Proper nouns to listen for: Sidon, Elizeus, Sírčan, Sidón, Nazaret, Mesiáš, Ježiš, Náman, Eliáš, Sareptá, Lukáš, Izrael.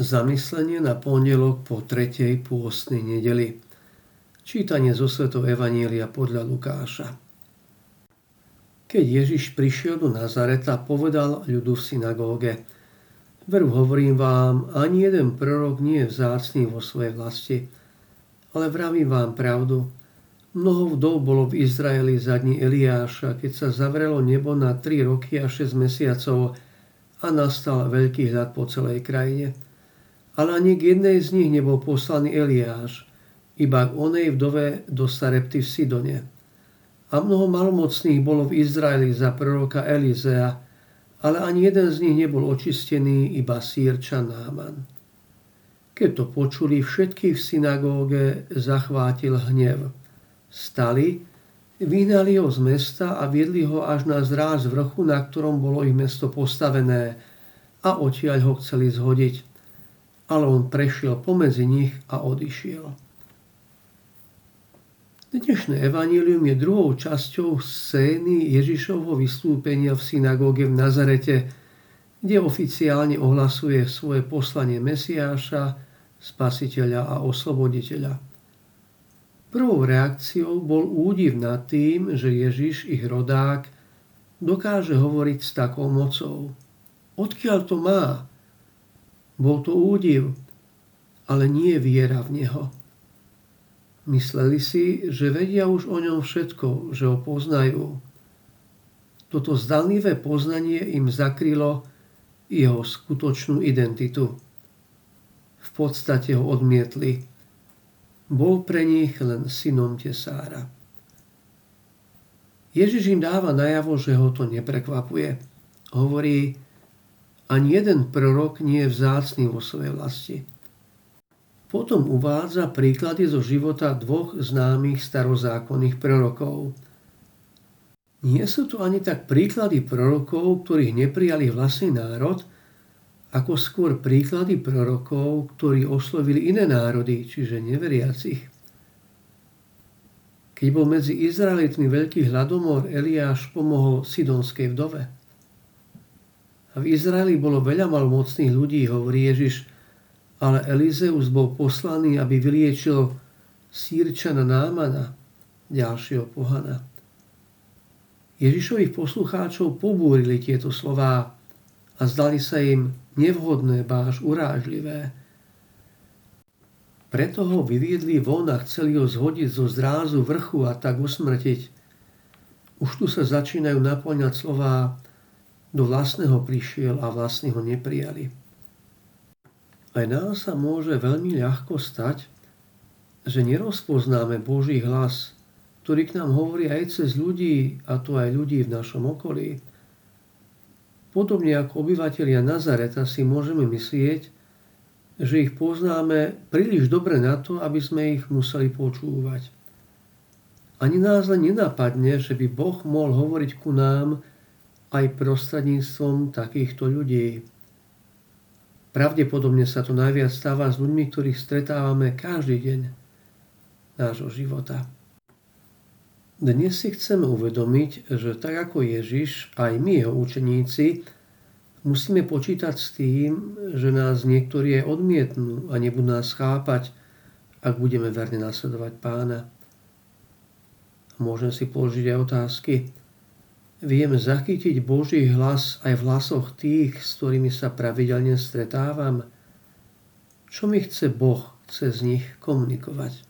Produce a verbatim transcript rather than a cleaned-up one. Zamyslenie na pondelok po tretej pôstnej nedeli. Čítanie zo svätého Evanjelia podľa Lukáša. Keď Ježiš prišiel do Nazareta, povedal ľudu v synagóge: Veru hovorím vám, ani jeden prorok nie je vzácny vo svojej vlasti. Ale vravím vám pravdu, mnoho vdov bolo v Izraeli za dní Eliáša, keď sa zavrelo nebo na tri roky a šesť mesiacov a nastal veľký hlad po celej krajine. Ale ani k jednej z nich nebol poslaný Eliáš, iba k onej vdove do Sarepty v Sidone. A mnoho malomocných bolo v Izraeli za proroka Elizeja, ale ani jeden z nich nebol očistený, iba Sírčan Náman. Keď to počuli, všetkých v synagóge zachvátil hnev. Stali, vyhnali ho z mesta a viedli ho až na zráz vrchu, na ktorom bolo ich mesto postavené, a odtiaľ ho chceli zhodiť. Ale on prešiel pomedzi nich a odišiel. Dnešné evanjelium je druhou časťou scény Ježišovho vystúpenia v synagóge v Nazarete, kde oficiálne ohlasuje svoje poslanie Mesiáša, spasiteľa a osloboditeľa. Prvou reakciou bol údiv nad tým, že Ježiš, ich rodák, dokáže hovoriť s takou mocou. Odkiaľ to má? Bol to údiv, ale nie viera v neho. Mysleli si, že vedia už o ňom všetko, že ho poznajú. Toto zdanlivé poznanie im zakrylo jeho skutočnú identitu. V podstate ho odmietli. Bol pre nich len synom tesára. Ježiš im dáva najavo, že ho to neprekvapuje. Hovorí: Ani jeden prorok nie je vzácny vo svojej vlasti. Potom uvádza príklady zo života dvoch známych starozákonných prorokov. Nie sú to ani tak príklady prorokov, ktorých neprijali vlastný národ, ako skôr príklady prorokov, ktorí oslovili iné národy, čiže neveriacich. Keď bol medzi Izraelitmi veľký hladomor, Eliáš pomohol sidonskej vdove. A v Izraeli bolo veľa malomocných ľudí, hovorí Ježiš, ale Elizeus bol poslaný, aby vyliečil Sírčana Námana, ďalšieho pohana. Ježišových poslucháčov pobúrili tieto slová a zdali sa im nevhodné, ba až urážlivé. Preto ho vyviedli von a chceli ho zhodiť zo zrázu vrchu a tak usmrtiť. Už tu sa začínajú napĺňať slová: Do vlastného prišiel a vlastní ho neprijali. Aj nám sa môže veľmi ľahko stať, že nerozpoznáme Boží hlas, ktorý k nám hovorí aj cez ľudí, a to aj ľudí v našom okolí. Podobne ako obyvatelia Nazareta si môžeme myslieť, že ich poznáme príliš dobre na to, aby sme ich museli počúvať. Ani nás len nenapadne, že by Boh mohol hovoriť ku nám aj prostredníctvom takýchto ľudí. Pravdepodobne sa to najviac stáva s ľuďmi, ktorých stretávame každý deň nášho života. Dnes si chceme uvedomiť, že tak ako Ježiš, aj my, jeho učeníci, musíme počítať s tým, že nás niektorí odmietnú a nebudú nás chápať, ak budeme verne nasledovať Pána. Môžem si položiť aj otázky. Viem zachytiť Boží hlas aj v hlasoch tých, s ktorými sa pravidelne stretávam? Čo mi chce Boh cez nich komunikovať?